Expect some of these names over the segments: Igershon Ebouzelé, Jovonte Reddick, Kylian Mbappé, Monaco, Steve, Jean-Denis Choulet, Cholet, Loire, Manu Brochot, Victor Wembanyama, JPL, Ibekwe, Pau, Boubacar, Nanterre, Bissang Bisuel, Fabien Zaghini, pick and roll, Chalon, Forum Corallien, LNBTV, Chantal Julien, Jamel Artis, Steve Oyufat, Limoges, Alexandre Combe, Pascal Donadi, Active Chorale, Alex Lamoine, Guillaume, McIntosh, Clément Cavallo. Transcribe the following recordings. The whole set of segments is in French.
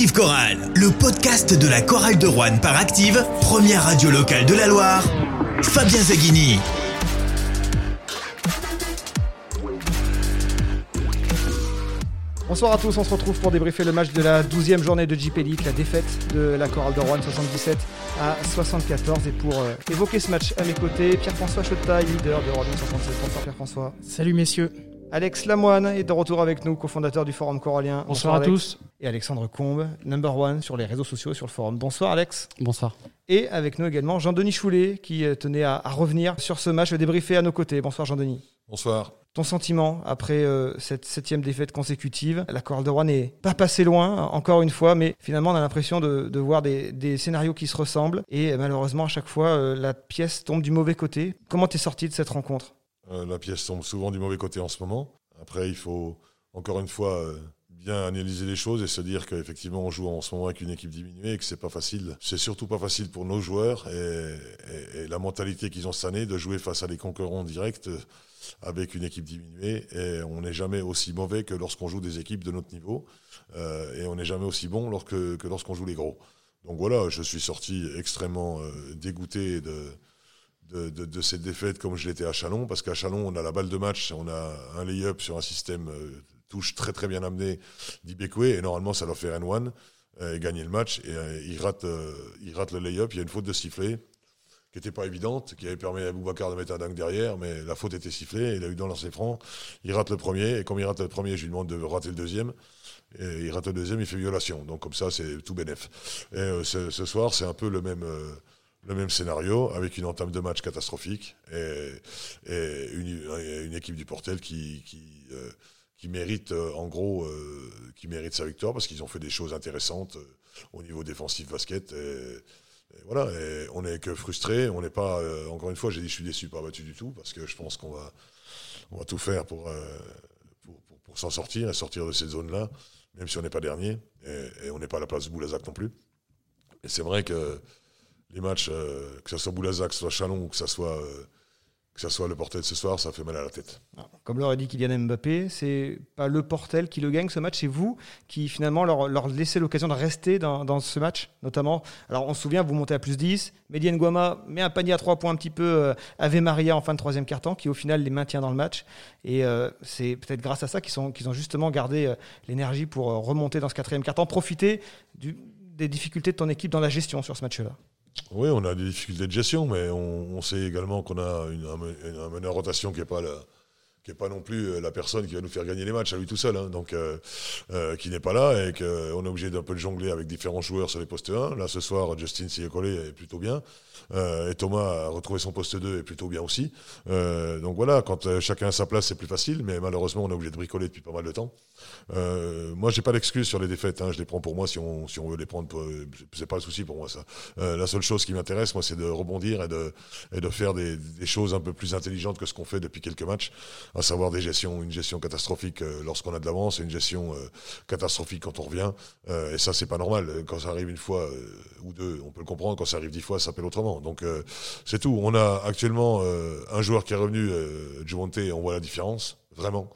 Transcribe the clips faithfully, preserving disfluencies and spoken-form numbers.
Active Chorale, le podcast de la chorale de Roanne par Active, première radio locale de la Loire, Fabien Zaghini. Bonsoir à tous, on se retrouve pour débriefer le match de la douzième journée de J P L, la défaite de la chorale de Roanne soixante-dix-sept à soixante-quatorze. Et pour euh, évoquer ce match à mes côtés, Pierre-François Chotta, leader de Roanne soixante-sept. Bonsoir Pierre-François. Salut messieurs. Alex Lamoine est de retour avec nous, cofondateur du Forum Corallien. Bonsoir, Bonsoir à tous. Et Alexandre Combe, number one sur les réseaux sociaux et sur le forum. Bonsoir Alex. Bonsoir. Et avec nous également Jean-Denis Choulet qui tenait à, à revenir sur ce match, débriefer à nos côtés. Bonsoir Jean-Denis. Bonsoir. Ton sentiment après euh, cette septième défaite consécutive, la chorale de Rouen n'est pas passée loin, encore une fois, mais finalement on a l'impression de, de voir des, des scénarios qui se ressemblent et malheureusement à chaque fois euh, la pièce tombe du mauvais côté. Comment t'es sorti de cette rencontre ? euh, La pièce tombe souvent du mauvais côté en ce moment. Après il faut encore une fois euh, bien analyser les choses et se dire qu'effectivement on joue en ce moment avec une équipe diminuée et que c'est pas facile. C'est surtout pas facile pour nos joueurs et, et, et la mentalité qu'ils ont cette année de jouer face à des concurrents directs euh, avec une équipe diminuée et on n'est jamais aussi mauvais que lorsqu'on joue des équipes de notre niveau euh, et on n'est jamais aussi bon lorsque, que lorsqu'on joue les gros. Donc voilà, je suis sorti extrêmement euh, dégoûté de, de, de, de cette défaite comme je l'étais à Chalon, parce qu'à Chalon on a la balle de match, on a un lay-up sur un système euh, touche très très bien amené d'Ibekwe et normalement ça doit faire N un euh, et gagner le match et euh, il, rate, euh, il rate le lay-up, il y a une faute de sifflet qui n'était pas évidente, qui avait permis à Boubacar de mettre un dingue derrière, mais la faute était sifflée, il a eu dans lancer franc, il rate le premier, et comme il rate le premier, je lui demande de rater le deuxième, et il rate le deuxième, il fait violation, donc comme ça c'est tout bénef. Et euh, ce, ce soir c'est un peu le même, euh, le même scénario, avec une entame de match catastrophique, et, et une, une équipe du Portel qui... qui euh, qui mérite euh, en gros euh, qui mérite sa victoire, parce qu'ils ont fait des choses intéressantes euh, au niveau défensif basket, et, et voilà, et on n'est que frustré, on n'est pas euh, encore une fois, j'ai dit je suis déçu, pas battu du tout, parce que je pense qu'on va on va tout faire pour euh, pour, pour, pour s'en sortir et sortir de cette zone là, même si on n'est pas dernier et, et on n'est pas à la place de Boulazac non plus. Et c'est vrai que les matchs euh, que ça soit Boulazac, que ce soit Chalon ou que ça soit euh, que ce soit le Portel ce soir, ça fait mal à la tête. Comme l'aurait dit Kylian Mbappé, c'est pas le Portel qui le gagne ce match, c'est vous qui finalement leur, leur laissez l'occasion de rester dans, dans ce match, notamment. Alors on se souvient, vous montez à plus dix, Médien Guama met un panier à trois points un petit peu euh, Ave Maria en fin de troisième quart-temps, qui au final les maintient dans le match. Et euh, c'est peut-être grâce à ça qu'ils, sont, qu'ils ont justement gardé euh, l'énergie pour euh, remonter dans ce quatrième quart-temps, profiter du, des difficultés de ton équipe dans la gestion sur ce match-là. Oui, on a des difficultés de gestion, mais on, on sait également qu'on a une, un, un meneur rotation qui n'est pas, pas non plus la personne qui va nous faire gagner les matchs à lui tout seul, hein, donc euh, euh, qui n'est pas là et qu'on est obligé d'un peu de jongler avec différents joueurs sur les postes un. Là, ce soir, Justin s'y est collé et plutôt bien. Euh, et Thomas a retrouvé son poste deux et plutôt bien aussi. Euh, donc voilà, quand chacun a sa place, c'est plus facile, mais malheureusement, on est obligé de bricoler depuis pas mal de temps. Euh, moi, j'ai pas d'excuse sur les défaites, hein, je les prends pour moi, si on, si on veut les prendre, pour, c'est pas le souci pour moi ça. Euh, la seule chose qui m'intéresse, moi, c'est de rebondir et de, et de faire des, des choses un peu plus intelligentes que ce qu'on fait depuis quelques matchs, à savoir des gestions, une gestion catastrophique lorsqu'on a de l'avance et une gestion euh, catastrophique quand on revient. Euh, et ça, c'est pas normal. Quand ça arrive une fois euh, ou deux, on peut le comprendre. Quand ça arrive dix fois, ça s'appelle autrement. Donc euh, c'est tout. On a actuellement euh, un joueur qui est revenu, euh, Jovonte, on voit la différence, vraiment.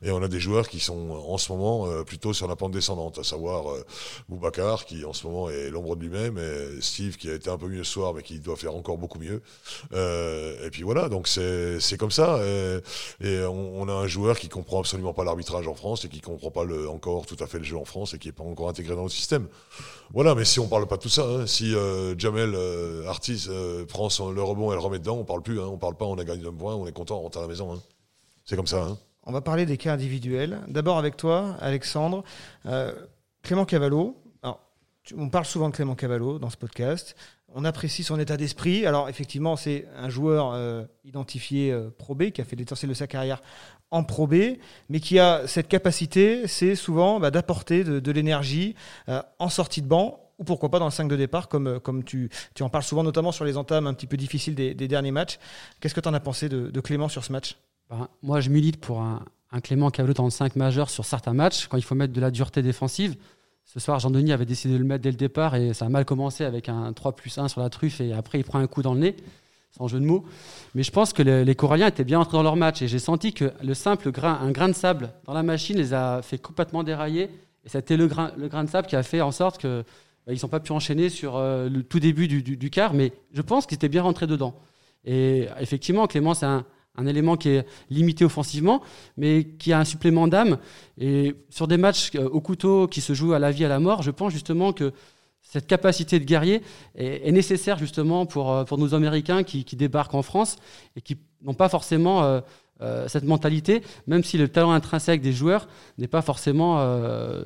Et on a des joueurs qui sont en ce moment euh, plutôt sur la pente descendante, à savoir euh, Boubacar qui en ce moment est l'ombre de lui-même, et Steve qui a été un peu mieux ce soir mais qui doit faire encore beaucoup mieux, euh, et puis voilà, donc c'est, c'est comme ça, et, et on, on a un joueur qui comprend absolument pas l'arbitrage en France et qui comprend pas le, encore tout à fait le jeu en France et qui est pas encore intégré dans le système, voilà. Mais si on parle pas de tout ça, hein, si euh, Jamel euh, Artis euh, prend son, le rebond et le remet dedans, on parle plus, hein, on parle pas, on a gagné d'un point, on est content, on rentre à la maison, hein. C'est comme ça, hein. On va parler des cas individuels. D'abord avec toi, Alexandre. Euh, Clément Cavallo. Alors, tu, on parle souvent de Clément Cavallo dans ce podcast. On apprécie son état d'esprit. Alors, effectivement, c'est un joueur euh, identifié euh, Pro B, qui a fait l'essentiel de sa carrière en Pro B, mais qui a cette capacité, c'est souvent bah, d'apporter de, de l'énergie euh, en sortie de banc, ou pourquoi pas dans le cinq de départ, comme, comme tu, tu en parles souvent, notamment sur les entames un petit peu difficiles des, des derniers matchs. Qu'est-ce que tu en as pensé de, de Clément sur ce match ? Ben, moi, je milite pour un, un Clément Cavallo dans le cinq majeur sur certains matchs, quand il faut mettre de la dureté défensive. Ce soir, Jean-Denis avait décidé de le mettre dès le départ et ça a mal commencé avec un trois plus un sur la truffe et après, il prend un coup dans le nez, sans jeu de mots. Mais je pense que les, les Coralliens étaient bien entrés dans leur match et j'ai senti que le simple grain, un grain de sable dans la machine les a fait complètement dérailler Et c'était le grain, le grain de sable qui a fait en sorte qu'ils bah, ne sont pas pu enchaîner sur euh, le tout début du, du, du quart, mais je pense qu'ils étaient bien rentrés dedans. Et effectivement, Clément, c'est un, un élément qui est limité offensivement, mais qui a un supplément d'âme. Et sur des matchs euh, au couteau qui se jouent à la vie, à la mort, je pense justement que cette capacité de guerrier est, est nécessaire justement pour, pour nos Américains qui, qui débarquent en France et qui n'ont pas forcément euh, euh, cette mentalité, même si le talent intrinsèque des joueurs n'est pas forcément euh,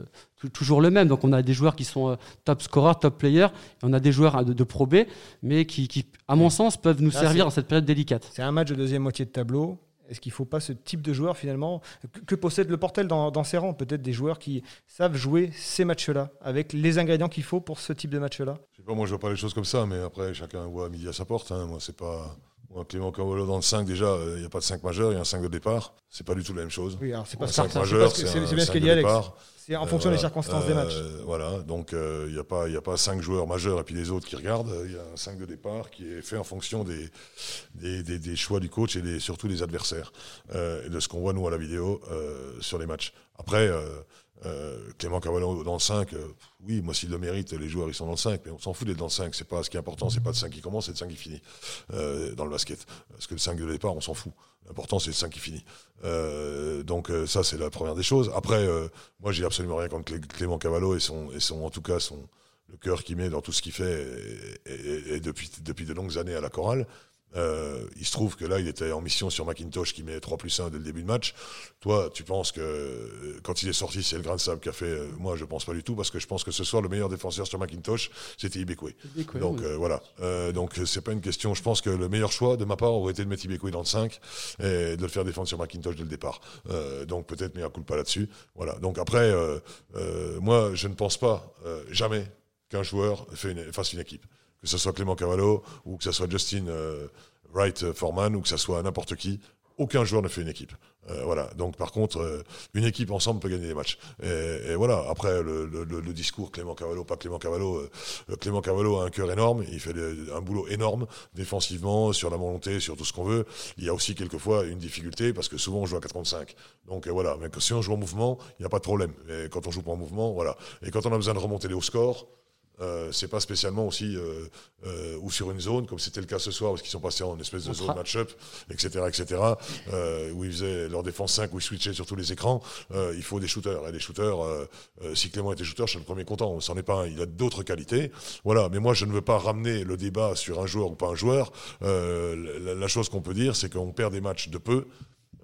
toujours le même. Donc on a des joueurs qui sont euh, top scorers, top players, et on a des joueurs de, de Pro B, mais qui, qui, à mon sens, peuvent nous Là, servir dans cette période délicate. C'est un match de deuxième moitié de tableau. Est-ce qu'il ne faut pas ce type de joueur finalement que, que possède le Portel dans, dans ses rangs? Peut-être des joueurs qui savent jouer ces matchs-là avec les ingrédients qu'il faut pour ce type de match-là. Je sais pas, moi je vois pas les choses comme ça, mais après chacun voit à midi à sa porte. Hein. Moi c'est pas moi, Clément Cavallo dans le cinq déjà, il euh, n'y a pas de cinq majeurs, il y a un cinq de départ. C'est pas du tout la même chose. Oui, alors c'est pas ça. C'est, c'est, c'est, c'est bien ce qu'il dit Alex. Départ. C'est en euh, fonction voilà, des circonstances euh, des matchs. Euh, voilà, donc il euh, n'y a pas il y a pas cinq joueurs majeurs et puis les autres qui regardent. Il y a un cinq de départ qui est fait en fonction des des, des, des choix du coach et des, surtout des adversaires euh, et de ce qu'on voit nous à la vidéo euh, sur les matchs. Après. Euh, Euh, Clément Cavallo dans le cinq, euh, oui, moi s'il le mérite, les joueurs ils sont dans le cinq, mais on s'en fout d'être dans le cinq, c'est pas ce qui est important, c'est pas le cinq qui commence, c'est le cinq qui finit euh, dans le basket, parce que le cinq de départ on s'en fout, l'important c'est le cinq qui finit euh, donc euh, ça c'est la première des choses. Après euh, moi j'ai absolument rien contre Clément Cavallo et son, et son en tout cas son, le cœur qu'il met dans tout ce qu'il fait et, et, et depuis, depuis de longues années à la chorale. Euh, il se trouve que là il était en mission sur McIntosh qui met trois plus un dès le début de match. Toi tu penses que quand il est sorti c'est le grain de sable qui a fait? Moi je pense pas du tout, parce que je pense que ce soir le meilleur défenseur sur McIntosh c'était Ibekwe. Ibekwe donc oui. euh, voilà euh, donc c'est pas une question. Je pense que le meilleur choix de ma part aurait été de mettre Ibekwe dans le cinq et de le faire défendre sur McIntosh dès le départ euh, donc peut-être meilleur coup de pas là-dessus. Voilà, donc après euh, euh, moi je ne pense pas euh, jamais qu'un joueur fait une, fasse une équipe, que ce soit Clément Cavallo ou que ce soit Justin euh, Wright-Foreman ou que ce soit n'importe qui, aucun joueur ne fait une équipe. Euh, voilà. Donc par contre, euh, une équipe ensemble peut gagner des matchs. Et, et voilà. Après le, le, le discours Clément Cavallo, pas Clément Cavallo. Euh, Clément Cavallo a un cœur énorme. Il fait le, un boulot énorme défensivement, sur la volonté, sur tout ce qu'on veut. Il y a aussi quelquefois une difficulté parce que souvent on joue à quatre contre cinq. Donc euh, voilà. Mais si on joue en mouvement, il n'y a pas de problème. Et quand on joue pas en mouvement, voilà. Et quand on a besoin de remonter les hauts scores. Euh, c'est pas spécialement aussi euh, euh, ou sur une zone comme c'était le cas ce soir parce qu'ils sont passés en espèce de zone match-up, etc., etc., euh, où ils faisaient leur défense cinq, où ils switchaient sur tous les écrans. Euh, il faut des shooters, et des shooters euh, euh, si Clément était shooter, je suis le premier content, on s'en est pas un, il a d'autres qualités, voilà. Mais moi je ne veux pas ramener le débat sur un joueur ou pas un joueur. euh, la, la chose qu'on peut dire, c'est qu'on perd des matchs de peu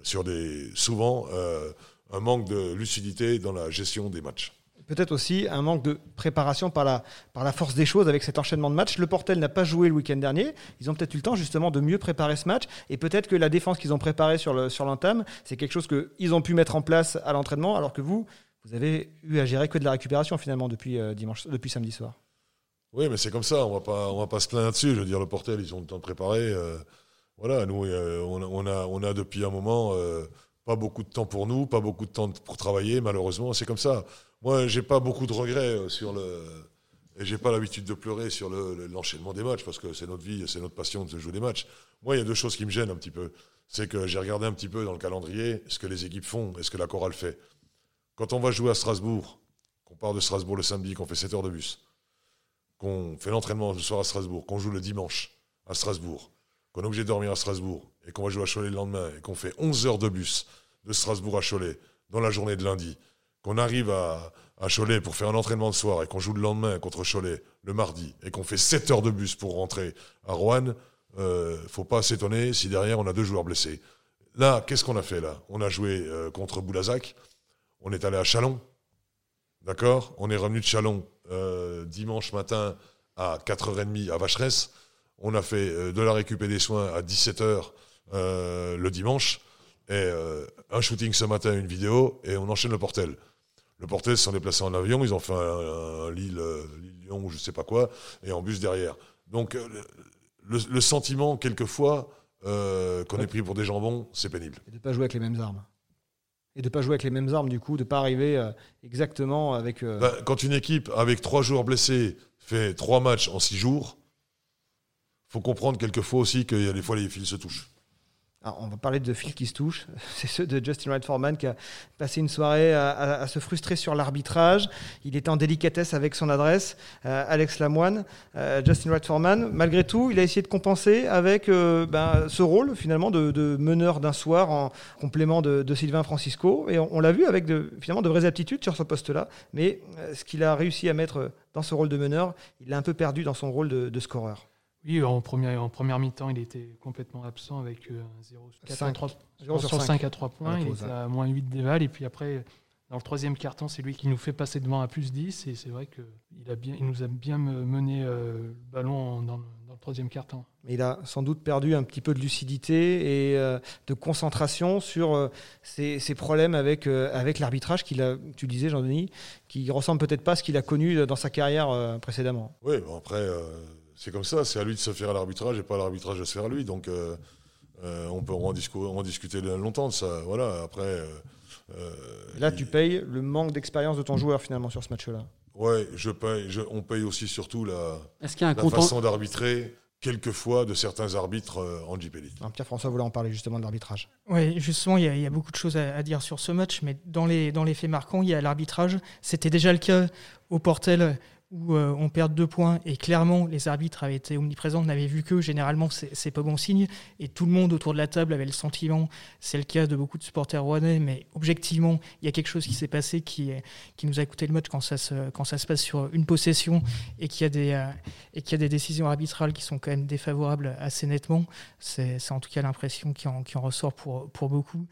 sur des souvent euh, un manque de lucidité dans la gestion des matchs. Peut-être aussi un manque de préparation par la, par la force des choses avec cet enchaînement de matchs. Le Portel n'a pas joué le week-end dernier. Ils ont peut-être eu le temps justement de mieux préparer ce match. Et peut-être que la défense qu'ils ont préparée sur, le, sur l'entame, c'est quelque chose qu'ils ont pu mettre en place à l'entraînement, alors que vous, vous avez eu à gérer que de la récupération finalement depuis, euh, dimanche, depuis samedi soir. Oui, mais c'est comme ça. On va pas, on va pas se plaindre là-dessus. Je veux dire, le Portel, ils ont le temps de préparer. Euh, voilà, nous, euh, on, on, a, on a depuis un moment euh, pas beaucoup de temps pour nous, pas beaucoup de temps pour travailler. Malheureusement, c'est comme ça. Moi, j'ai pas beaucoup de regrets sur le. Et j'ai pas l'habitude de pleurer sur le, le, l'enchaînement des matchs, parce que c'est notre vie, c'est notre passion de jouer des matchs. Moi, il y a deux choses qui me gênent un petit peu. C'est que j'ai regardé un petit peu dans le calendrier ce que les équipes font et ce que la chorale fait. Quand on va jouer à Strasbourg, qu'on part de Strasbourg le samedi, qu'on fait sept heures de bus, qu'on fait l'entraînement le soir à Strasbourg, qu'on joue le dimanche à Strasbourg, qu'on est obligé de dormir à Strasbourg, et qu'on va jouer à Cholet le lendemain, et qu'on fait onze heures de bus de Strasbourg à Cholet dans la journée de lundi, qu'on arrive à, à Cholet pour faire un entraînement de soir et qu'on joue le lendemain contre Cholet, le mardi, et qu'on fait sept heures de bus pour rentrer à Roanne, euh, faut pas s'étonner si derrière on a deux joueurs blessés. Là, qu'est-ce qu'on a fait là ? On a joué euh, contre Boulazac, on est allé à Chalon, d'accord ? On est revenu de Chalon euh, dimanche matin à quatre heures trente à Vacheresse, on a fait euh, de la récup et des soins à dix-sept heures euh, le dimanche, et euh, un shooting ce matin, une vidéo, et on enchaîne le Portel. Le Portel se sont déplacés en avion, ils ont fait un, un, un Lille, Lyon ou je sais pas quoi, et en bus derrière. Donc le, le sentiment, quelquefois, euh, qu'on ouais. est pris pour des jambons, c'est pénible. Et de ne pas jouer avec les mêmes armes. Et de ne pas jouer avec les mêmes armes, du coup, de ne pas arriver euh, exactement avec... Euh... Ben, quand une équipe, avec trois joueurs blessés, fait trois matchs en six jours, il faut comprendre quelquefois aussi que des fois les fils se touchent. Alors, on va parler de fils qui se touchent. C'est ceux de Justin Wright-Foreman qui a passé une soirée à, à, à se frustrer sur l'arbitrage. Il était en délicatesse avec son adresse, euh, Alex Lamoine. Euh, Justin Wright-Foreman, malgré tout, il a essayé de compenser avec euh, ben, ce rôle finalement de, de meneur d'un soir en complément de, de Sylvain Francisco. Et on, on l'a vu avec de, finalement de vraies aptitudes sur ce poste-là. Mais euh, ce qu'il a réussi à mettre dans ce rôle de meneur, il l'a un peu perdu dans son rôle de, de scoreur. Oui, en première, en première mi-temps, il était complètement absent avec zéro sur cinq à trois points. Il était à moins huit d'éval. Et puis après, dans le troisième quart-temps, c'est lui qui nous fait passer devant à plus dix. Et c'est vrai qu'il a bien, il nous a bien mené euh, le ballon en, dans, dans le troisième quart-temps. Il a sans doute perdu un petit peu de lucidité et euh, de concentration sur euh, ses, ses problèmes avec, euh, avec l'arbitrage qu'il a, tu disais, Jean-Denis, qui ressemble peut-être pas à ce qu'il a connu dans sa carrière euh, précédemment. Oui, bon après... Euh... C'est comme ça, c'est à lui de se faire à l'arbitrage et pas à l'arbitrage de se faire à lui. Donc, euh, euh, on peut en, discu- en discuter longtemps de ça. Voilà, après, euh, Là, il... tu payes le manque d'expérience de ton joueur, finalement, sur ce match-là. Oui, je paye, je, on paye aussi, surtout, la, Est-ce qu'il y a un la content... façon d'arbitrer, quelquefois, de certains arbitres euh, en J P L. Alors, Pierre-François voulait en parler, justement, de l'arbitrage. Oui, justement, il y, y a beaucoup de choses à, à dire sur ce match, mais dans les, dans les faits marquants, il y a l'arbitrage. C'était déjà le cas au Portel, où euh, on perd deux points et clairement les arbitres avaient été omniprésents, n'avaient vu que généralement c'est, c'est pas bon signe et tout le monde autour de la table avait le sentiment, c'est le cas de beaucoup de supporters rouennais, mais objectivement il y a quelque chose qui s'est passé qui, qui nous a coûté le match quand ça se, quand ça se passe sur une possession et qu'il y a des, euh, et qu'il y a des décisions arbitrales qui sont quand même défavorables assez nettement. C'est, c'est en tout cas l'impression qui en, qui en ressort pour, pour beaucoup.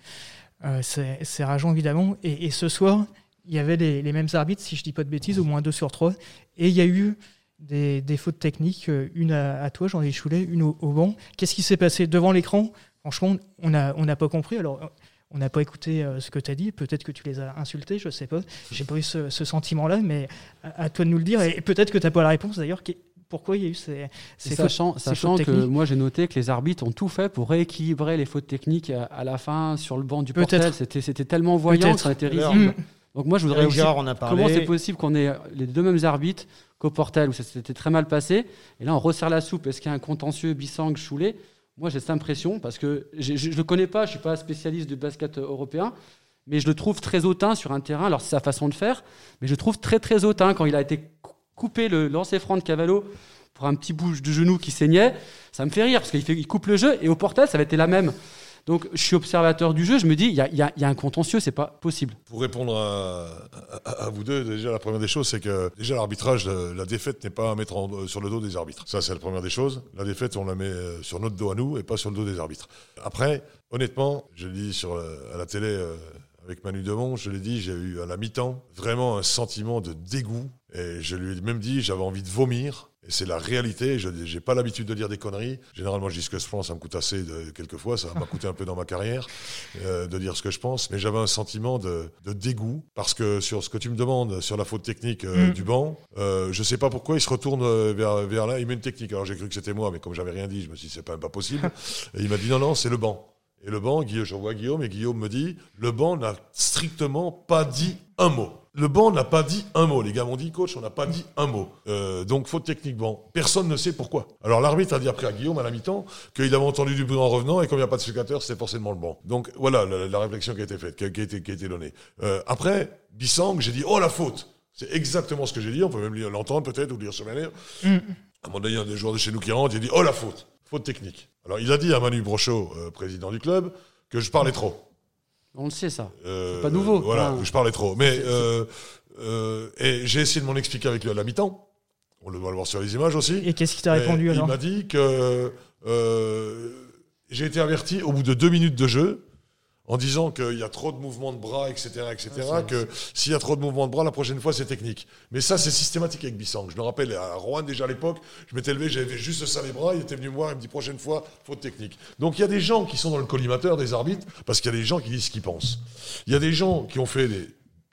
Euh, c'est, c'est rageant évidemment et, et ce soir... Il y avait les, les mêmes arbitres, si je ne dis pas de bêtises, au moins deux sur trois. Et il y a eu des, des fautes techniques, une à, à toi, Jean-Denis Choulet, une au, au banc. Qu'est-ce qui s'est passé devant l'écran ? Franchement, on n'a on n'a pas compris. Alors, on n'a pas écouté ce que tu as dit. Peut-être que tu les as insultés, je ne sais pas. Je n'ai pas eu ce, ce sentiment-là, mais à, à toi de nous le dire. Et peut-être que tu n'as pas la réponse, d'ailleurs. Qui... Pourquoi il y a eu ces, ces sachant, fautes, sachant ces fautes que moi j'ai noté que les arbitres ont tout fait pour rééquilibrer les fautes techniques à, à la fin sur le banc du peut-être. Portel. C'était, c'était tellement voyant peut-être. Que ça a été risible. Donc moi je voudrais aussi, on a parlé. Comment c'est possible qu'on ait les deux mêmes arbitres qu'au Portel où ça s'était très mal passé et là on resserre la soupe. Est-ce qu'il y a un contentieux Bissang Choulet ? Moi j'ai cette impression parce que je, je, je le connais pas, je suis pas spécialiste du basket européen, mais je le trouve très hautain sur un terrain. Alors c'est sa façon de faire, mais je le trouve très très hautain quand il a été coupé le lancer franc de Cavallo pour un petit bout de genou qui saignait. Ça me fait rire parce qu'il fait, il coupe le jeu et au Portel ça avait été la même. Donc, je suis observateur du jeu, je me dis, il y, y, y a un contentieux, c'est pas possible. Pour répondre à, à, à vous deux, déjà, la première des choses, c'est que déjà l'arbitrage, la, la défaite n'est pas à mettre en, sur le dos des arbitres. Ça, c'est la première des choses. La défaite, on la met sur notre dos à nous et pas sur le dos des arbitres. Après, honnêtement, je l'ai dit sur, à la télé euh, avec Manu Demont, je l'ai dit, j'ai eu à la mi-temps vraiment un sentiment de dégoût. Et je lui ai même dit, j'avais envie de vomir. Et c'est la réalité, je n'ai pas l'habitude de dire des conneries. Généralement, je dis ce que je pense, ça me coûte assez de, quelquefois, ça m'a coûté un peu dans ma carrière euh, de dire ce que je pense. Mais j'avais un sentiment de, de dégoût, parce que sur ce que tu me demandes, sur la faute technique euh, mmh. du banc, euh, je ne sais pas pourquoi il se retourne vers, vers là, il met une technique. Alors j'ai cru que c'était moi, mais comme je n'avais rien dit, je me suis dit, c'est pas, pas possible. Et il m'a dit, non, non, c'est le banc. Et le banc, je vois Guillaume, et Guillaume me dit, le banc n'a strictement pas dit un mot. Le banc n'a pas dit un mot. Les gars m'ont dit, coach, on n'a pas dit un mot. Euh, donc, faute technique banc. Personne ne sait pourquoi. Alors, l'arbitre a dit après à Guillaume, à la mi-temps, qu'il avait entendu du bruit en revenant et comme il n'y a pas de sécateur, c'était forcément le banc. Donc, voilà la, la réflexion qui a été faite, qui a, qui a, été, qui a été donnée. Euh, après, Bissang, j'ai dit, oh, la faute. C'est exactement ce que j'ai dit. On peut même l'entendre peut-être ou lire sur ma lèvre. Mm. À un moment donné, il y a un des joueurs de chez nous qui rentre, il a dit, oh, la faute. Faute technique. Alors, il a dit à Manu Brochot, euh, président du club, que je parlais trop. On le sait, ça. Euh, c'est pas nouveau. Euh, voilà, non. Je parlais trop. Mais euh, euh, et j'ai essayé de m'en expliquer avec lui à la mi-temps. On le doit le voir sur les images aussi. Et qu'est-ce qu'il t'a répondu alors ? Il m'a dit que euh, j'ai été averti au bout de deux minutes de jeu en disant qu'il y a trop de mouvements de bras, et cetera, et cetera. Ah, que s'il y a trop de mouvements de bras, la prochaine fois, c'est technique. Mais ça, c'est systématique avec Bissang. Je me rappelle, à Rouen, déjà à l'époque, je m'étais levé, j'avais juste ça les bras, il était venu me voir, il me dit, prochaine fois, faute technique. Donc, il y a des gens qui sont dans le collimateur des arbitres, parce qu'il y a des gens qui disent ce qu'ils pensent. Il y a des gens qui ont fait des,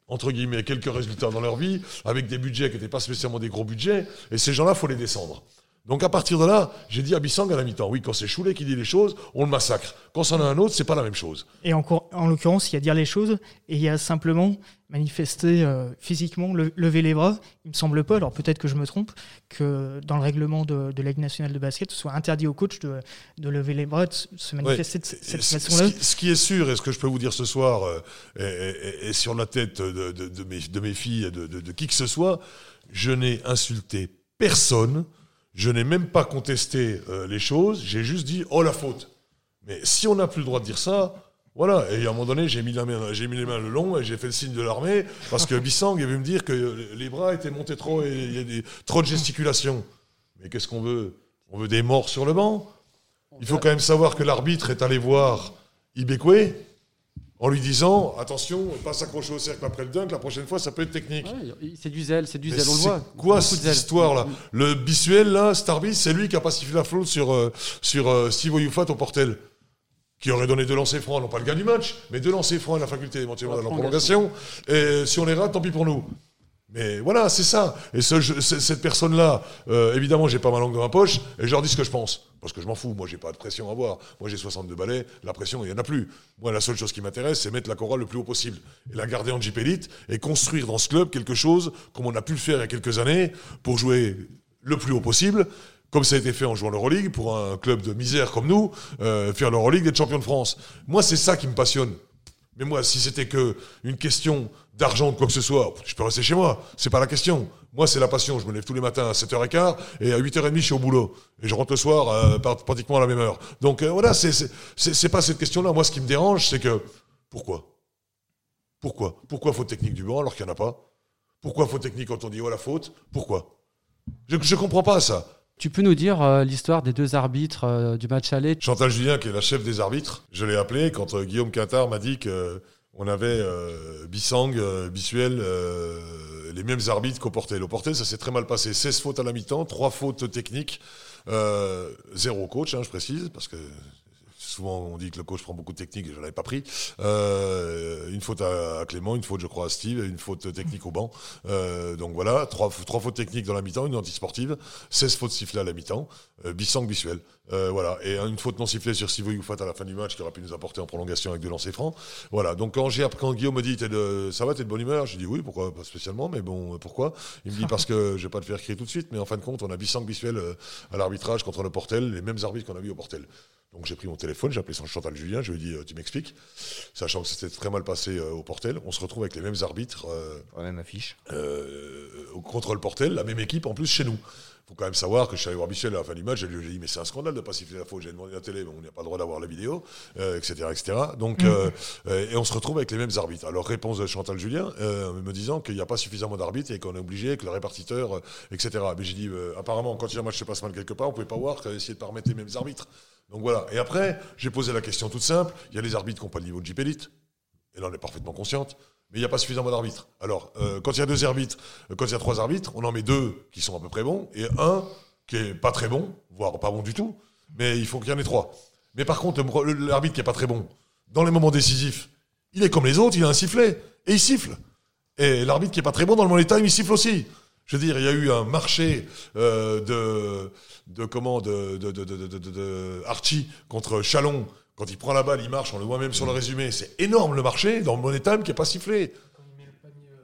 entre guillemets, quelques résultats dans leur vie, avec des budgets qui n'étaient pas spécialement des gros budgets, et ces gens-là, il faut les descendre. Donc à partir de là, j'ai dit à Bissang à la mi-temps, oui, quand c'est Choulet qui dit les choses, on le massacre. Quand c'en a un autre, c'est pas la même chose. Et en, en l'occurrence, il y a dire les choses et il y a simplement manifester euh, physiquement, le, lever les bras. Il me semble pas, alors peut-être que je me trompe, que dans le règlement de, de la Ligue nationale de basket, ce soit interdit au coach de, de lever les bras, de se manifester ouais. de cette façon-là. Ce, ce qui est sûr, et ce que je peux vous dire ce soir, euh, et, et, et sur la tête de, de, de, mes, de mes filles, de, de, de qui que ce soit, je n'ai insulté personne. Je n'ai même pas contesté euh, les choses, j'ai juste dit « oh, la faute ». Mais si on n'a plus le droit de dire ça, voilà. Et à un moment donné, j'ai mis, la main, j'ai mis les mains le long et j'ai fait le signe de l'armée parce que Bissang est venu me dire que les bras étaient montés trop et il y a des, trop de gesticulations. Mais qu'est-ce qu'on veut ? On veut des morts sur le banc ? Il faut quand même savoir que l'arbitre est allé voir Ibekwe en lui disant, attention, pas s'accrocher au cercle après le dunk, la prochaine fois, ça peut être technique. Ouais, c'est du zèle, c'est du zèle, mais on le voit. C'est quoi cette histoire-là ? Le Bisuel, là, Starby, c'est lui qui a pacifié la flotte sur, euh, sur euh, Steve Oyufat au Portel, qui aurait donné deux lancers francs, non pas le gain du match, mais deux lancers francs à la faculté, éventuellement, dans la prolongation. Et si on les rate, tant pis pour nous. Mais voilà, c'est ça. Et ce, je, cette personne-là, euh, évidemment, j'ai pas ma langue dans ma poche, et je leur dis ce que je pense. Parce que je m'en fous, moi, j'ai pas de pression à avoir. Moi, j'ai soixante-deux balais, la pression, il y en a plus. Moi, la seule chose qui m'intéresse, c'est mettre la chorale le plus haut possible. Et la garder en J P L et construire dans ce club quelque chose, comme on a pu le faire il y a quelques années, pour jouer le plus haut possible, comme ça a été fait en jouant l'Euroleague, pour un club de misère comme nous, euh, faire l'Euroleague d'être champion de France. Moi, c'est ça qui me passionne. Mais moi, si c'était que une question d'argent ou quoi que ce soit, je peux rester chez moi. C'est pas la question. Moi, c'est la passion. Je me lève tous les matins à sept heures quinze et à huit heures trente, je suis au boulot. Et je rentre le soir euh, pratiquement à la même heure. Donc euh, voilà, c'est, c'est, c'est, c'est pas cette question-là. Moi, ce qui me dérange, c'est que pourquoi ? Pourquoi ? Pourquoi faute technique du banc alors qu'il n'y en a pas ? Pourquoi faute technique quand on dit « oh, la faute » ? Pourquoi ? Je ne comprends pas ça. Tu peux nous dire euh, l'histoire des deux arbitres euh, du match aller ? Chantal Julien, qui est la chef des arbitres, je l'ai appelée quand euh, Guillaume Quintard m'a dit qu'on avait euh, Bissang, euh, Bisuel, euh, les mêmes arbitres qu'au Portel. Au Portel, ça s'est très mal passé. seize fautes à la mi-temps, trois fautes techniques, euh, zéro coach, hein, je précise, parce que souvent on dit que le coach prend beaucoup de techniques et je ne l'avais pas pris. Euh, une faute à, à Clément, une faute, je crois, à Steve, une faute technique au banc. Euh, donc voilà, trois, trois fautes techniques dans la mi-temps, une antisportive, seize fautes sifflées à la mi-temps, euh, Bissang Bisuel. Euh, voilà, et une faute non sifflée sur Sivo Youfat à la fin du match qui aurait pu nous apporter en prolongation avec deux lancers francs. Voilà, donc quand, j'ai, quand Guillaume me dit t'es de, ça va, t'es de bonne humeur, j'ai dit oui, pourquoi pas spécialement, mais bon, pourquoi ? Il me dit parce que je vais pas te faire crier tout de suite, mais en fin de compte, on a Bissang Bisuel à l'arbitrage contre le Portel, les mêmes arbitres qu'on a vu au Portel. Donc j'ai pris mon téléphone, j'ai appelé Chantal Julien, je lui ai dit tu m'expliques, sachant que ça s'était très mal passé euh, au Portel, on se retrouve avec les mêmes arbitres, euh, la même affiche, euh, contre le Portel, la même équipe en plus chez nous. Faut quand même savoir que je suis allé voir Michel à la fin du match, j'ai dit mais c'est un scandale de pas siffler la faute, j'ai demandé la télé, mais on n'a pas le droit d'avoir la vidéo, euh, et cetera, et cetera. Donc, mm-hmm. euh, et on se retrouve avec les mêmes arbitres. Alors réponse de Chantal Julien, euh, me disant qu'il n'y a pas suffisamment d'arbitres et qu'on est obligé, que le répartiteur, euh, et cetera. Mais j'ai dit euh, apparemment quand il y a un match se passe mal quelque part, on ne pouvait pas voir essayer de pas remettre les mêmes arbitres. Donc voilà. Et après, j'ai posé la question toute simple, il y a les arbitres qui n'ont pas le niveau de J P Elite, et là on est parfaitement consciente. Mais il n'y a pas suffisamment d'arbitres. Alors, euh, quand il y a deux arbitres, euh, quand il y a trois arbitres, on en met deux qui sont à peu près bons et un qui est pas très bon, voire pas bon du tout, mais il faut qu'il y en ait trois. Mais par contre, le, le, l'arbitre qui est pas très bon, dans les moments décisifs, il est comme les autres, il a un sifflet, et il siffle. Et l'arbitre qui est pas très bon, dans le money time, il siffle aussi. Je veux dire, il y a eu un marché euh, de, de, comment, de, de, de, de, de, de Archie contre Chalon. Quand il prend la balle, il marche, on le voit même sur le résumé. C'est énorme le marché dans le money time qui n'est pas sifflé.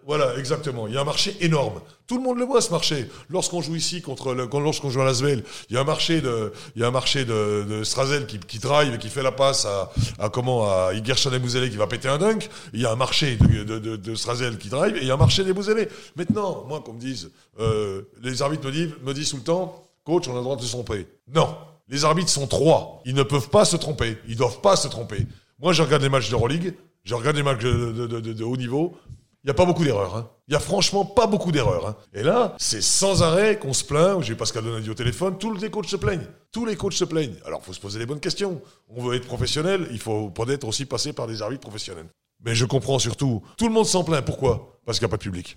Voilà, exactement. Il y a un marché énorme. Tout le monde le voit, ce marché. Lorsqu'on joue ici, contre le, lorsqu'on joue à Lasvel, il y a un marché de, il y a un marché de, de Strazel qui, qui drive et qui fait la passe à, à comment, à Igershon Ebouzelé qui va péter un dunk. Il y a un marché de, de, de, de Strazel qui drive et il y a un marché d'Ebouzelé. Maintenant, moi, qu'on me dise, euh, les arbitres me disent, me disent tout le temps, coach, on a le droit de se tromper. Non. Les arbitres sont trois. Ils ne peuvent pas se tromper. Ils doivent pas se tromper. Moi, je regarde les matchs d'Euroleague. Je regarde les matchs de, de, de, de, de haut niveau. Il n'y a pas beaucoup d'erreurs. Hein. Il n'y a franchement pas beaucoup d'erreurs. Hein. Et là, c'est sans arrêt qu'on se plaint. J'ai Pascal Donadi au téléphone. Tous les coachs se plaignent. Tous les coachs se plaignent. Alors, il faut se poser les bonnes questions. On veut être professionnel. Il faut peut-être aussi passer par des arbitres professionnels. Mais je comprends surtout. Tout le monde s'en plaint. Pourquoi ? Parce qu'il n'y a pas de public.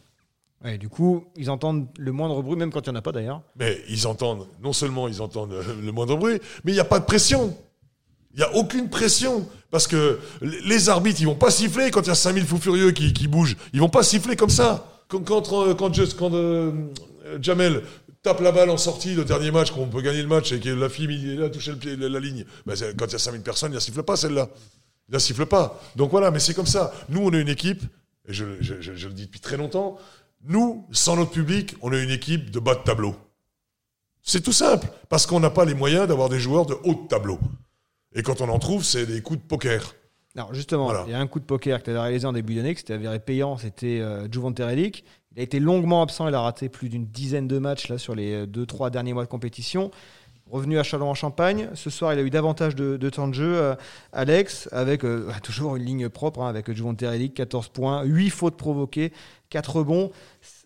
Ouais, du coup, ils entendent le moindre bruit, même quand il n'y en a pas d'ailleurs. Mais ils entendent, non seulement ils entendent le moindre bruit, mais il n'y a pas de pression. Il n'y a aucune pression. Parce que les arbitres, ils ne vont pas siffler quand il y a cinq mille fous furieux qui, qui bougent. Ils ne vont pas siffler comme ça. Quand, quand, quand, quand, quand euh, Jamel tape la balle en sortie, le dernier match, qu'on peut gagner le match, et que la fille, elle a touché le pied, la, la ligne. Ben, quand il y a cinq mille personnes, il ne siffle pas, celle-là. Il ne siffle pas. Donc voilà, mais c'est comme ça. Nous, on est une équipe, et je, je, je, je le dis depuis très longtemps, nous, sans notre public, on est une équipe de bas de tableau. C'est tout simple, parce qu'on n'a pas les moyens d'avoir des joueurs de haut de tableau. Et quand on en trouve, c'est des coups de poker. Alors justement, voilà. Il y a un coup de poker que tu avais réalisé en début d'année, que c'était avéré payant, c'était euh, Jovonte Reddick. Il a été longuement absent, il a raté plus d'une dizaine de matchs là, sur les deux trois derniers mois de compétition. Revenu à Chalon en Champagne, ce soir il a eu davantage de, de temps de jeu, euh, Alex, avec euh, toujours une ligne propre, hein, avec Jovonte Reddick, quatorze points, huit fautes provoquées, quatre rebonds.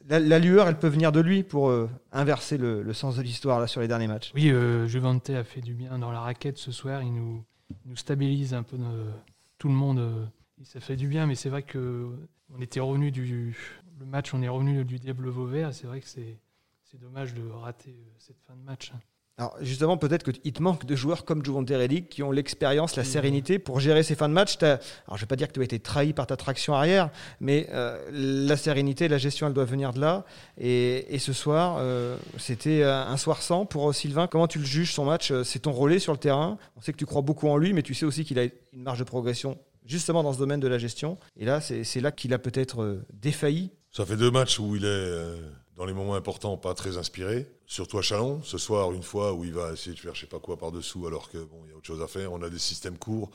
La, la lueur, elle peut venir de lui pour euh, inverser le, le sens de l'histoire là, sur les derniers matchs. Oui, euh, Jovonte a fait du bien dans la raquette ce soir, il nous, il nous stabilise un peu dans, euh, tout le monde, euh, ça fait du bien, mais c'est vrai qu'on était revenu du... Le match, on est revenu du diable Vauvert, c'est vrai que c'est, c'est dommage de rater cette fin de match. Alors justement, peut-être qu'il te manque de joueurs comme Jovonte Reddick qui ont l'expérience, la sérénité pour gérer ces fins de match. T'as, alors je ne vais pas dire que tu as été trahi par ta traction arrière, mais euh, la sérénité, la gestion, elle doit venir de là. Et, et ce soir, euh, c'était un soir sans pour Sylvain. Comment tu le juges, son match? C'est ton relais sur le terrain. On sait que tu crois beaucoup en lui, mais tu sais aussi qu'il a une marge de progression justement dans ce domaine de la gestion. Et là, c'est, c'est là qu'il a peut-être défailli. Ça fait deux matchs où il est... Euh... dans les moments importants, pas très inspiré. Surtout à Chalon, ce soir, une fois où il va essayer de faire je sais pas quoi par-dessous, alors que bon, il y a autre chose à faire. On a des systèmes courts,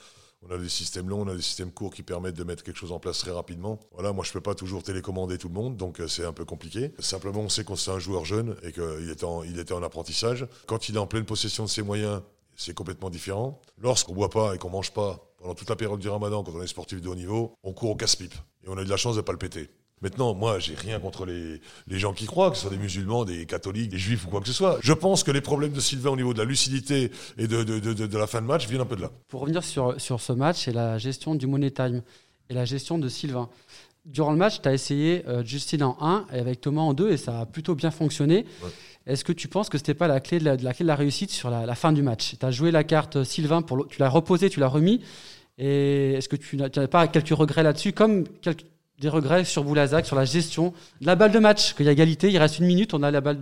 on a des systèmes longs, on a des systèmes courts qui permettent de mettre quelque chose en place très rapidement. Voilà, moi, je peux pas toujours télécommander tout le monde, donc c'est un peu compliqué. Simplement, on sait qu'on c'est un joueur jeune et qu'il était en, il était en apprentissage. Quand il est en pleine possession de ses moyens, c'est complètement différent. Lorsqu'on boit pas et qu'on mange pas, pendant toute la période du ramadan, quand on est sportif de haut niveau, on court au casse-pipe. Et on a de la chance de pas le péter. Maintenant, moi, j'ai rien contre les, les gens qui croient, que ce soit des musulmans, des catholiques, des juifs ou quoi que ce soit. Je pense que les problèmes de Sylvain au niveau de la lucidité et de, de, de, de la fin de match viennent un peu de là. Pour revenir sur, sur ce match, c'est la gestion du Money Time et la gestion de Sylvain. Durant le match, tu as essayé euh, Justin en un et avec Thomas en deux et ça a plutôt bien fonctionné. Ouais. Est-ce que tu penses que ce n'était pas la clé, de la, de la clé de la réussite sur la, la fin du match? Tu as joué la carte Sylvain, pour tu l'as reposé, tu l'as remis. Et est-ce que tu n'as pas quelques regrets là-dessus, comme quelques... des regrets sur Boulazac, sur la gestion de la balle de match, qu'il y a égalité, il reste une minute, on a la balle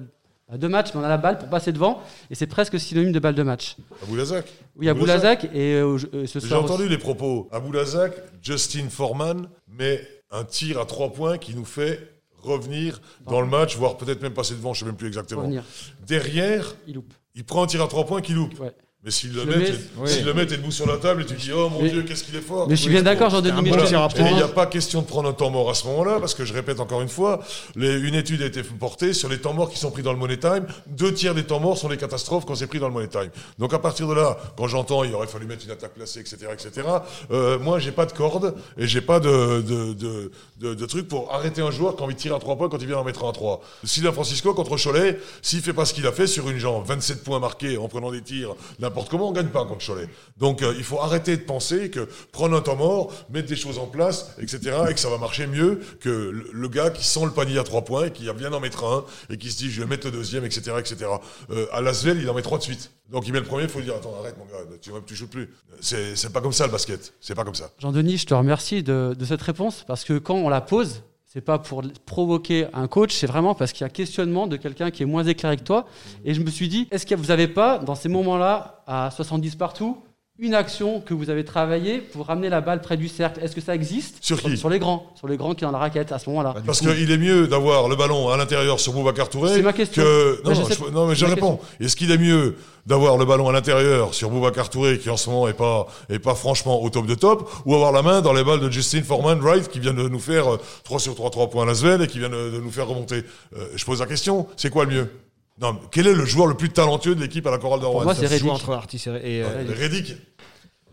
de match, mais on a la balle pour passer devant, et c'est presque synonyme de balle de match. À Boulazac. Oui, à Boulazac. Et euh, ce soir. J'ai entendu aussi les propos. À Boulazac, Justin Foreman met un tir à trois points qui nous fait revenir dans, dans le match, voire peut-être même passer devant, je ne sais même plus exactement. Revenir. Derrière, il, loupe. il prend un tir à trois points qu'il loupe. Ouais. Mais s'il le, le met, oui. s'il le met, t'es debout sur la table et tu te dis, oh mon mais, Dieu, qu'est-ce qu'il est fort. Mais je suis bien d'accord, Jean-Denis Choulet. Il n'y a pas question de prendre un temps mort à ce moment-là, parce que je répète encore une fois, les, une étude a été portée sur les temps morts qui sont pris dans le Money Time. Deux tiers des temps morts sont des catastrophes quand c'est pris dans le Money Time. Donc à partir de là, quand j'entends, il aurait fallu mettre une attaque placée, et cetera, et cetera. Euh, moi, j'ai pas de corde et j'ai pas de de, de de de truc pour arrêter un joueur quand il tire à trois points, quand il vient en mettre un à trois. Sylvain Francisco contre Cholet, s'il fait pas ce qu'il a fait sur une jambe, vingt-sept points marqués en prenant des tirs. N'importe comment, on ne gagne pas contre Cholet. Donc, euh, il faut arrêter de penser que prendre un temps mort, mettre des choses en place, et cetera, et que ça va marcher mieux que le, le gars qui sent le panier à trois points et qui vient d'en mettre un et qui se dit, je vais mettre le deuxième, et cetera, et cetera. Euh, à Lasvel, il en met trois de suite. Donc, il met le premier, il faut lui dire, attends, arrête, mon gars, tu ne shootes plus. C'est, c'est pas comme ça, le basket. C'est pas comme ça. Jean-Denis, je te remercie de, de cette réponse parce que quand on la pose, c'est pas pour provoquer un coach, c'est vraiment parce qu'il y a questionnement de quelqu'un qui est moins éclairé que toi. Et je me suis dit, est-ce que vous n'avez pas, dans ces moments-là, à soixante-dix partout, une action que vous avez travaillée pour ramener la balle près du cercle? Est-ce que ça existe sur, qui sur, sur les grands, sur les grands qui sont dans la raquette à ce moment-là. Bah, parce qu'il est mieux d'avoir le ballon à l'intérieur sur Boubacar Touré. C'est ma question. Que... Non, bah, je sais... je... non, mais je réponds. Question. Est-ce qu'il est mieux d'avoir le ballon à l'intérieur sur Boubacar Touré, qui en ce moment est pas, est pas franchement au top de top, ou avoir la main dans les balles de Justin Foreman Wright, qui vient de nous faire trois sur trois, trois points à Lasvel et qui vient de nous faire remonter. Euh, je pose la question, c'est quoi le mieux? Non, mais quel est le joueur le plus talentueux de l'équipe à la Chorale de Roanne? Moi, c'est Reddick. Entre Artis et, et euh, Reddick.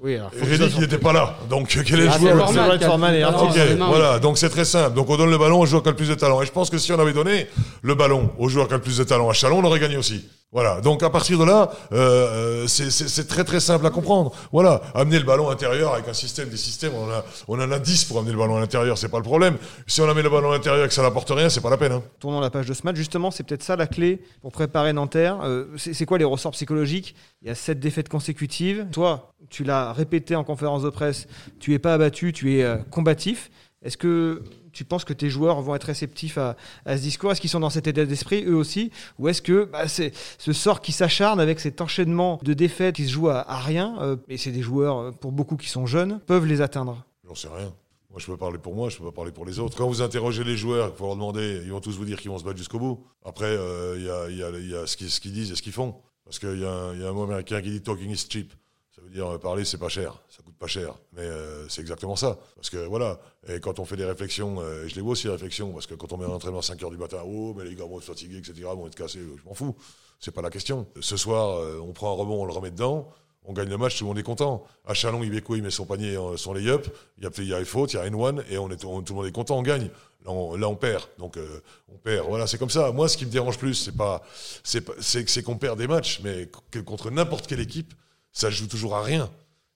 Oui, alors. Reddick, il n'était pas là. Donc, quel est ah, le joueur? C'est Wright-Foreman et Artis. Okay, voilà. Donc, c'est très simple. Donc, on donne le ballon au joueur qui a le plus de talent. Et je pense que si on avait donné le ballon au joueur qui a le plus de talent à Chalon, on aurait gagné aussi. Voilà. Donc, à partir de là, euh, c'est, c'est, c'est très, très simple à comprendre. Voilà. Amener le ballon à l'intérieur avec un système, des systèmes, on en a, on en a dix pour amener le ballon à l'intérieur, c'est pas le problème. Si on amène le ballon à l'intérieur et que ça n'apporte rien, c'est pas la peine, hein. Tournons la page de ce match. Justement, c'est peut-être ça la clé pour préparer Nanterre. Euh, c'est, c'est quoi les ressorts psychologiques? Il y a sept défaites consécutives. Toi, tu l'as répété en conférence de presse, tu es pas abattu, tu es euh, combatif. Est-ce que tu penses que tes joueurs vont être réceptifs à, à ce discours? Est-ce qu'ils sont dans cet état d'esprit eux aussi, ou est-ce que bah, c'est ce sort qui s'acharne avec cet enchaînement de défaites qui se joue à, à rien, euh, et c'est des joueurs pour beaucoup qui sont jeunes, peuvent les atteindre? J'en sais rien. Moi, je peux parler pour moi, je peux pas parler pour les autres. Quand vous interrogez les joueurs, il faut leur demander, ils vont tous vous dire qu'ils vont se battre jusqu'au bout. Après, il euh, y, a, y, a, y a ce qu'ils, ce qu'ils disent et ce qu'ils font. Parce qu'il y a un, y a un mot américain qui dit « talking is cheap ». Ça veut dire euh, parler, c'est pas cher, ça coûte pas cher. Mais euh, c'est exactement ça. Parce que voilà, et quand on fait des réflexions, euh, et je les vois aussi les réflexions, parce que quand on met un entraînement à cinq heures du matin, « Oh, mais les gars vont être fatigués, et cetera, vont être cassés, je m'en fous ». C'est pas la question. Ce soir, euh, on prend un rebond, on le remet dedans. On gagne le match, tout le monde est content. À Chalon, Ibekwe, il met son panier, son lay-up. Il y a, il y a une faute, il y a une one, et on est, on, tout le monde est content, on gagne. Là, on, là, on perd. Donc, euh, on perd. Voilà, c'est comme ça. Moi, ce qui me dérange plus, c'est pas, c'est, c'est, c'est qu'on perd des matchs, mais que, contre n'importe quelle équipe, ça joue toujours à rien.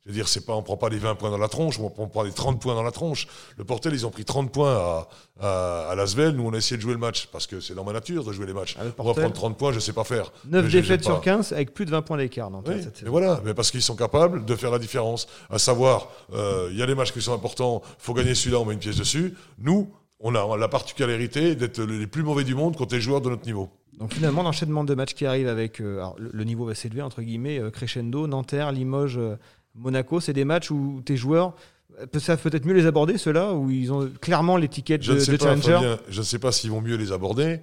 Je veux dire, c'est pas, on prend pas les vingt points dans la tronche, on prend pas les trente points dans la tronche. Le Portel, ils ont pris trente points à, à, à Lasvel. Nous, on a essayé de jouer le match, parce que c'est dans ma nature de jouer les matchs. Portel, on va prendre trente points, je sais pas faire. neuf défaites sur quinze, avec plus de vingt points d'écart. Oui, mais voilà, mais parce qu'ils sont capables de faire la différence. À savoir, il euh, y a des matchs qui sont importants, faut gagner celui-là, on met une pièce dessus. Nous, on a la particularité d'être les plus mauvais du monde contre les joueurs de notre niveau. Donc finalement, l'enchaînement de matchs qui arrive avec... Euh, alors, le niveau va s'élever, entre guillemets, euh, crescendo, Nanterre, Limoges... Euh, Monaco, c'est des matchs où tes joueurs savent peut-être mieux les aborder, ceux-là, où ils ont clairement l'étiquette de, de pas, challenger. Fabien, je ne sais pas s'ils vont mieux les aborder.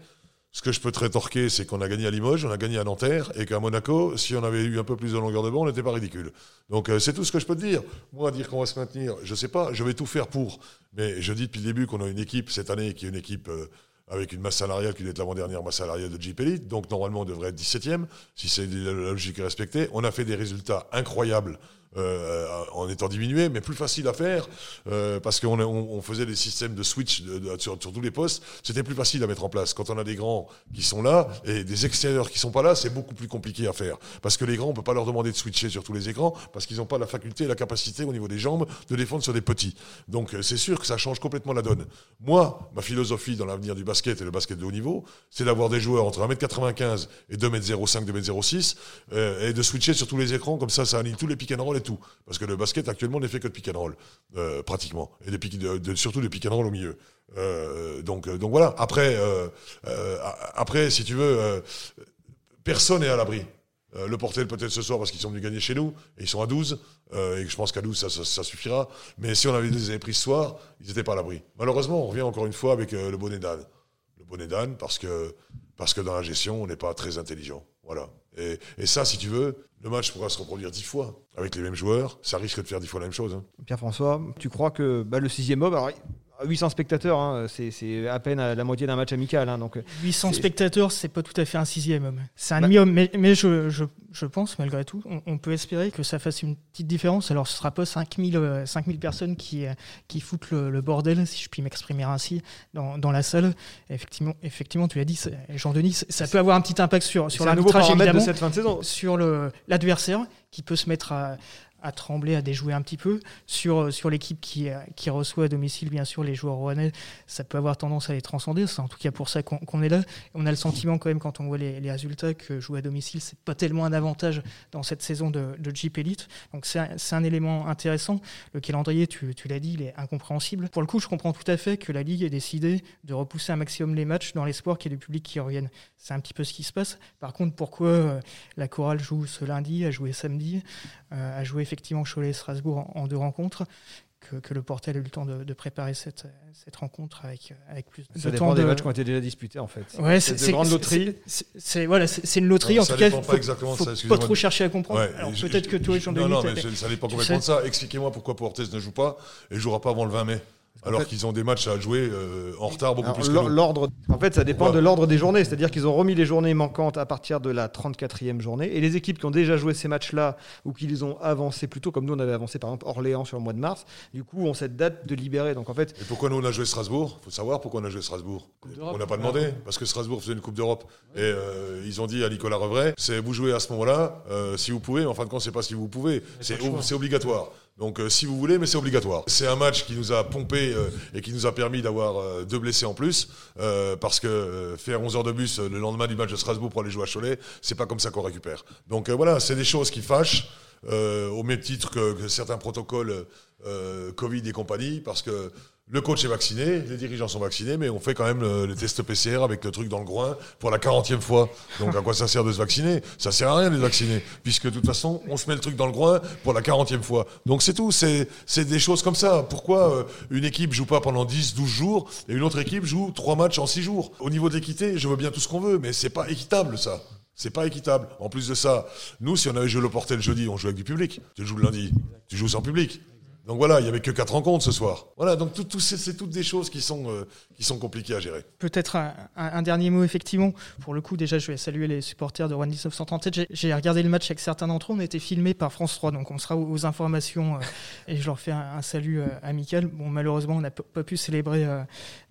Ce que je peux te rétorquer, c'est qu'on a gagné à Limoges, on a gagné à Nanterre, et qu'à Monaco, si on avait eu un peu plus de longueur de banc, on n'était pas ridicule. Donc euh, c'est tout ce que je peux te dire. Moi, dire qu'on va se maintenir, je ne sais pas, je vais tout faire pour. Mais je dis depuis le début qu'on a une équipe, cette année, qui est une équipe... Euh, avec une masse salariale qui doit être l'avant-dernière masse salariale de J P L, donc normalement on devrait être dix-septième, si c'est la logique respectée. On a fait des résultats incroyables euh, en étant diminué, mais plus facile à faire, euh, parce qu'on on faisait des systèmes de switch de, de, sur, sur tous les postes, c'était plus facile à mettre en place. Quand on a des grands qui sont là, et des extérieurs qui sont pas là, c'est beaucoup plus compliqué à faire, parce que les grands, on peut pas leur demander de switcher sur tous les écrans, parce qu'ils n'ont pas la faculté et la capacité au niveau des jambes de défendre sur des petits. Donc c'est sûr que ça change complètement la donne. Moi, ma philosophie dans l'avenir du basket, basket et le basket de haut niveau, c'est d'avoir des joueurs entre un mètre quatre-vingt-quinze et deux mètres zéro cinq, deux mètres zéro six, euh, et de switcher sur tous les écrans, comme ça, ça annule tous les pick and roll et tout. Parce que le basket, actuellement, n'est fait que de pick and roll, euh, pratiquement. Et des pick, de, de, surtout des pick and roll au milieu. Euh, donc, donc voilà. Après, euh, euh, après, si tu veux, euh, personne n'est à l'abri. Euh, le Portel peut-être ce soir parce qu'ils sont venus gagner chez nous, et ils sont à douze, euh, et je pense qu'à douze ça, ça, ça suffira. Mais si on avait les avait pris ce soir, ils n'étaient pas à l'abri. Malheureusement, on revient encore une fois avec euh, le bonnet d'âne. Bonnet d'âne, parce que, parce que dans la gestion, on n'est pas très intelligent. Voilà. Et, et ça, si tu veux, le match pourra se reproduire dix fois. Avec les mêmes joueurs, ça risque de faire dix fois la même chose. Hein. Pierre-François, tu crois que bah, le sixième homme... Alors... huit cents spectateurs, hein, c'est, c'est à peine à la moitié d'un match amical. Hein, donc huit cents c'est... spectateurs, c'est pas tout à fait un sixième homme. C'est un bah... demi-homme, mais, mais je, je, je pense, malgré tout, on, on peut espérer que ça fasse une petite différence. Alors, ce sera pas cinq mille personnes qui, qui foutent le, le bordel, si je puis m'exprimer ainsi, dans, dans la salle. Effectivement, effectivement, tu l'as dit, Jean-Denis, ça c'est... peut avoir un petit impact sur, sur l'arbitrage, évidemment, de cette fin de saison. Sur le, l'adversaire qui peut se mettre à... à trembler, à déjouer un petit peu. Sur, sur l'équipe qui, qui reçoit à domicile, bien sûr, les joueurs rouennais, ça peut avoir tendance à les transcender. C'est en tout cas pour ça qu'on, qu'on est là. On a le sentiment quand même, quand on voit les, les résultats, que jouer à domicile, c'est pas tellement un avantage dans cette saison de, de Jeep Elite. Donc c'est un, c'est un élément intéressant. Le calendrier, tu, tu l'as dit, il est incompréhensible. Pour le coup, je comprends tout à fait que la Ligue ait décidé de repousser un maximum les matchs dans l'espoir qu'il y ait du public qui revienne. C'est un petit peu ce qui se passe. Par contre, pourquoi euh, la chorale joue ce lundi, a joué samedi, euh, a joué effectivement Cholet et Strasbourg en deux rencontres, que, que le Portel a eu le temps de, de préparer cette, cette rencontre avec, avec plus de temps. Ça dépend des de... matchs qui ont été déjà disputés, en fait. Ouais, c'est, c'est, c'est, grande loterie. C'est, c'est, c'est, voilà, c'est, c'est une loterie, alors, en tout cas, il ne faut, faut, faut pas trop chercher à comprendre. Ouais, alors, je, peut-être je, que toi, Jean-Denis... Non, non, mais ça, ça dépend complètement de ça. Expliquez-moi pourquoi Portel ne joue pas et ne jouera pas avant le vingt mai. Alors en fait, qu'ils ont des matchs à jouer euh, en retard beaucoup plus que nous. L'ordre, en fait, ça dépend ouais. de l'ordre des journées. C'est-à-dire qu'ils ont remis les journées manquantes à partir de la trente-quatrième journée. Et les équipes qui ont déjà joué ces matchs-là ou qui les ont avancés plus tôt, comme nous on avait avancé par exemple Orléans sur le mois de mars, du coup ont cette date de libérer. Donc en fait. Et pourquoi nous on a joué Strasbourg ? Il faut savoir pourquoi on a joué Strasbourg. On n'a pas demandé, parce que Strasbourg faisait une Coupe d'Europe. Ouais. Et euh, ils ont dit à Nicolas Revray, c'est vous jouez à ce moment-là, euh, si vous pouvez, mais en fin de compte, c'est pas si vous pouvez. C'est, ob- c'est obligatoire. Donc euh, si vous voulez, mais c'est obligatoire. C'est un match qui nous a pompé euh, et qui nous a permis d'avoir euh, deux blessés en plus, euh, parce que euh, faire onze heures de bus euh, le lendemain du match de Strasbourg pour aller jouer à Cholet, c'est pas comme ça qu'on récupère. Donc euh, voilà, c'est des choses qui fâchent, euh, au même titre que, que certains protocoles euh, Covid et compagnie, parce que Le coach est vacciné, les dirigeants sont vaccinés, mais on fait quand même le, le test P C R avec le truc dans le groin pour la quarantième fois. Donc à quoi ça sert de se vacciner? Ça sert à rien de se vacciner, puisque de toute façon, on se met le truc dans le groin pour la quarantième fois. Donc c'est tout, c'est, c'est des choses comme ça. Pourquoi euh, une équipe joue pas pendant dix, douze jours et une autre équipe joue trois matchs en six jours? Au niveau de l'équité, je veux bien tout ce qu'on veut, mais c'est pas équitable ça. C'est pas équitable. En plus de ça, nous, si on avait joué le Portel le jeudi, on jouait avec du public. Tu joues le lundi, tu joues sans public. Donc voilà, il n'y avait que quatre rencontres ce soir. Voilà, donc tout, tout, c'est, c'est toutes des choses qui sont, euh, qui sont compliquées à gérer. Peut-être un, un, un dernier mot, effectivement. Pour le coup, déjà, je vais saluer les supporters de Rouen dix-neuf cent trente-sept. J'ai, j'ai regardé le match avec certains d'entre eux. On était filmés par France trois, donc on sera aux, aux informations. Euh, et je leur fais un, un salut euh, amical. Bon, malheureusement, on n'a p- pas pu célébrer euh,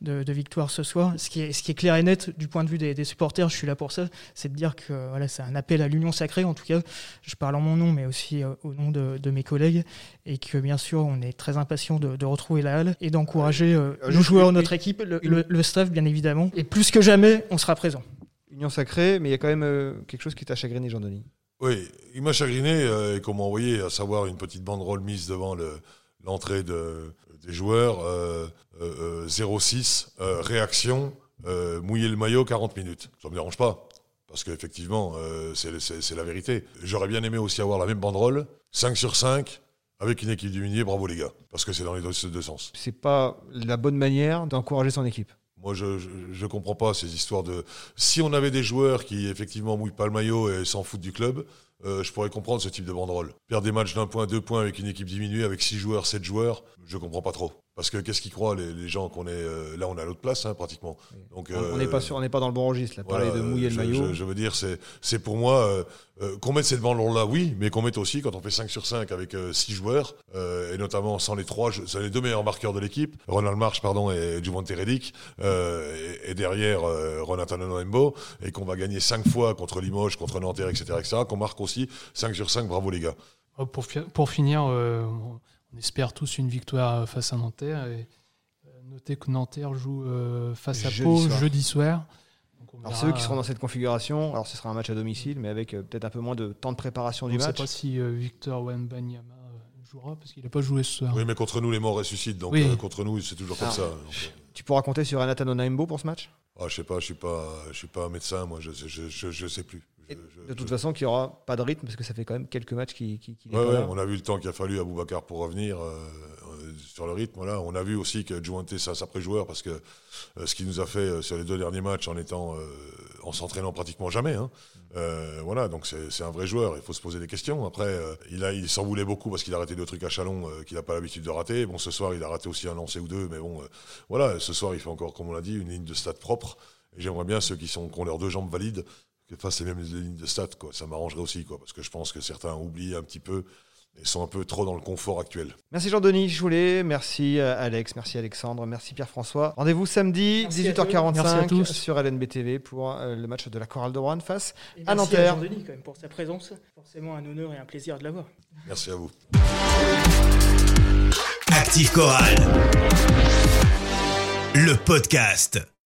de, de victoire ce soir. Ce qui, est, ce qui est clair et net, du point de vue des, des supporters, je suis là pour ça, c'est de dire que euh, voilà, c'est un appel à l'union sacrée. En tout cas, je parle en mon nom, mais aussi euh, au nom de, de mes collègues. Et que, bien sûr, on est très impatient de, de retrouver la halle et d'encourager euh, nos joueurs, notre équipe, le, le, le staff bien évidemment. Et plus que jamais, on sera présent. Union sacrée, mais il y a quand même euh, quelque chose qui t'a chagriné, Jean-Denis. Oui, il m'a chagriné euh, et qu'on m'a envoyé, à savoir une petite banderole mise devant le, l'entrée de, des joueurs, euh, euh, zéro six, euh, réaction, euh, mouiller le maillot quarante minutes. Ça ne me dérange pas, parce qu'effectivement, euh, c'est, c'est, c'est la vérité. J'aurais bien aimé aussi avoir la même banderole, cinq sur cinq, avec une équipe diminuée, bravo les gars, parce que c'est dans les deux, deux sens. C'est pas la bonne manière d'encourager son équipe. Moi, je, je je comprends pas ces histoires de. Si on avait des joueurs qui effectivement mouillent pas le maillot et s'en foutent du club, euh, je pourrais comprendre ce type de banderole. Perdre des matchs d'un point, deux points avec une équipe diminuée, avec six joueurs, sept joueurs, je comprends pas trop. Parce que qu'est-ce qu'ils croient les, les gens qu'on est euh, là, on est à l'autre place hein, pratiquement. Oui. Donc euh, on n'est pas sûr, on n'est pas dans le bon registre. Là, parler voilà, de mouiller je, le maillot. Je, je veux dire, c'est c'est pour moi euh, euh, qu'on mette cette banderole là, oui, mais qu'on mette aussi quand on fait cinq sur cinq avec euh, six joueurs euh, et notamment sans les trois, sans les deux meilleurs marqueurs de l'équipe, Ronald Marsh pardon et Jovonte Reddick euh, et, et derrière euh, Ronathana Noembo et qu'on va gagner cinq fois contre Limoges, contre Nanterre, et cetera, et cetera. Qu'on marque aussi cinq sur cinq, bravo les gars. Pour fi- pour finir. Euh... On espère tous une victoire face à Nanterre. Et notez que Nanterre joue face à Pau jeudi soir. Donc alors c'est eux qui seront dans cette configuration. Alors ce sera un match à domicile, mais avec peut-être un peu moins de temps de préparation on du match. Je ne sais pas si Victor Wembanyama jouera, parce qu'il n'a pas joué ce soir. Oui, mais contre nous, les morts ressuscitent. Donc oui. euh, contre nous, c'est toujours alors, comme ça. Donc. Tu pourras compter sur Ronathana Noembo pour ce match ? Ah, je sais pas, je suis pas, je suis pas un médecin, moi, je, je, je, je sais plus. Je, je, de toute je... façon, qu'il y aura pas de rythme parce que ça fait quand même quelques matchs qui. qui, qui ouais, ouais, on a vu le temps qu'il a fallu à Boubacar pour revenir euh, sur le rythme. Là, on a vu aussi que Jointé ça s'après joueur parce que euh, ce qu'il nous a fait euh, sur les deux derniers matchs en étant, euh, en s'entraînant pratiquement jamais. Hein, euh, voilà, donc c'est, c'est un vrai joueur. Il faut se poser des questions. Après, euh, il a, il s'en voulait beaucoup parce qu'il a raté deux trucs à Chalon euh, qu'il n'a pas l'habitude de rater. Bon, ce soir, il a raté aussi un lancé ou deux, mais bon, euh, voilà. Ce soir, il fait encore, comme on l'a dit, une ligne de stats propre. Et j'aimerais bien ceux qui, sont, qui ont leurs deux jambes valides que fassent les mêmes lignes de stats. Quoi. Ça m'arrangerait aussi, quoi, parce que je pense que certains oublient un petit peu et sont un peu trop dans le confort actuel. Merci Jean-Denis Choulet, merci Alex, merci Alexandre, merci Pierre-François. Rendez-vous samedi, dix-huit heures quarante-cinq sur L N B T V pour le match de la Chorale de Roanne face et à merci Nanterre. Merci à Jean-Denis quand même pour sa présence. Forcément un honneur et un plaisir de l'avoir. Merci à vous. Active Chorale, le podcast.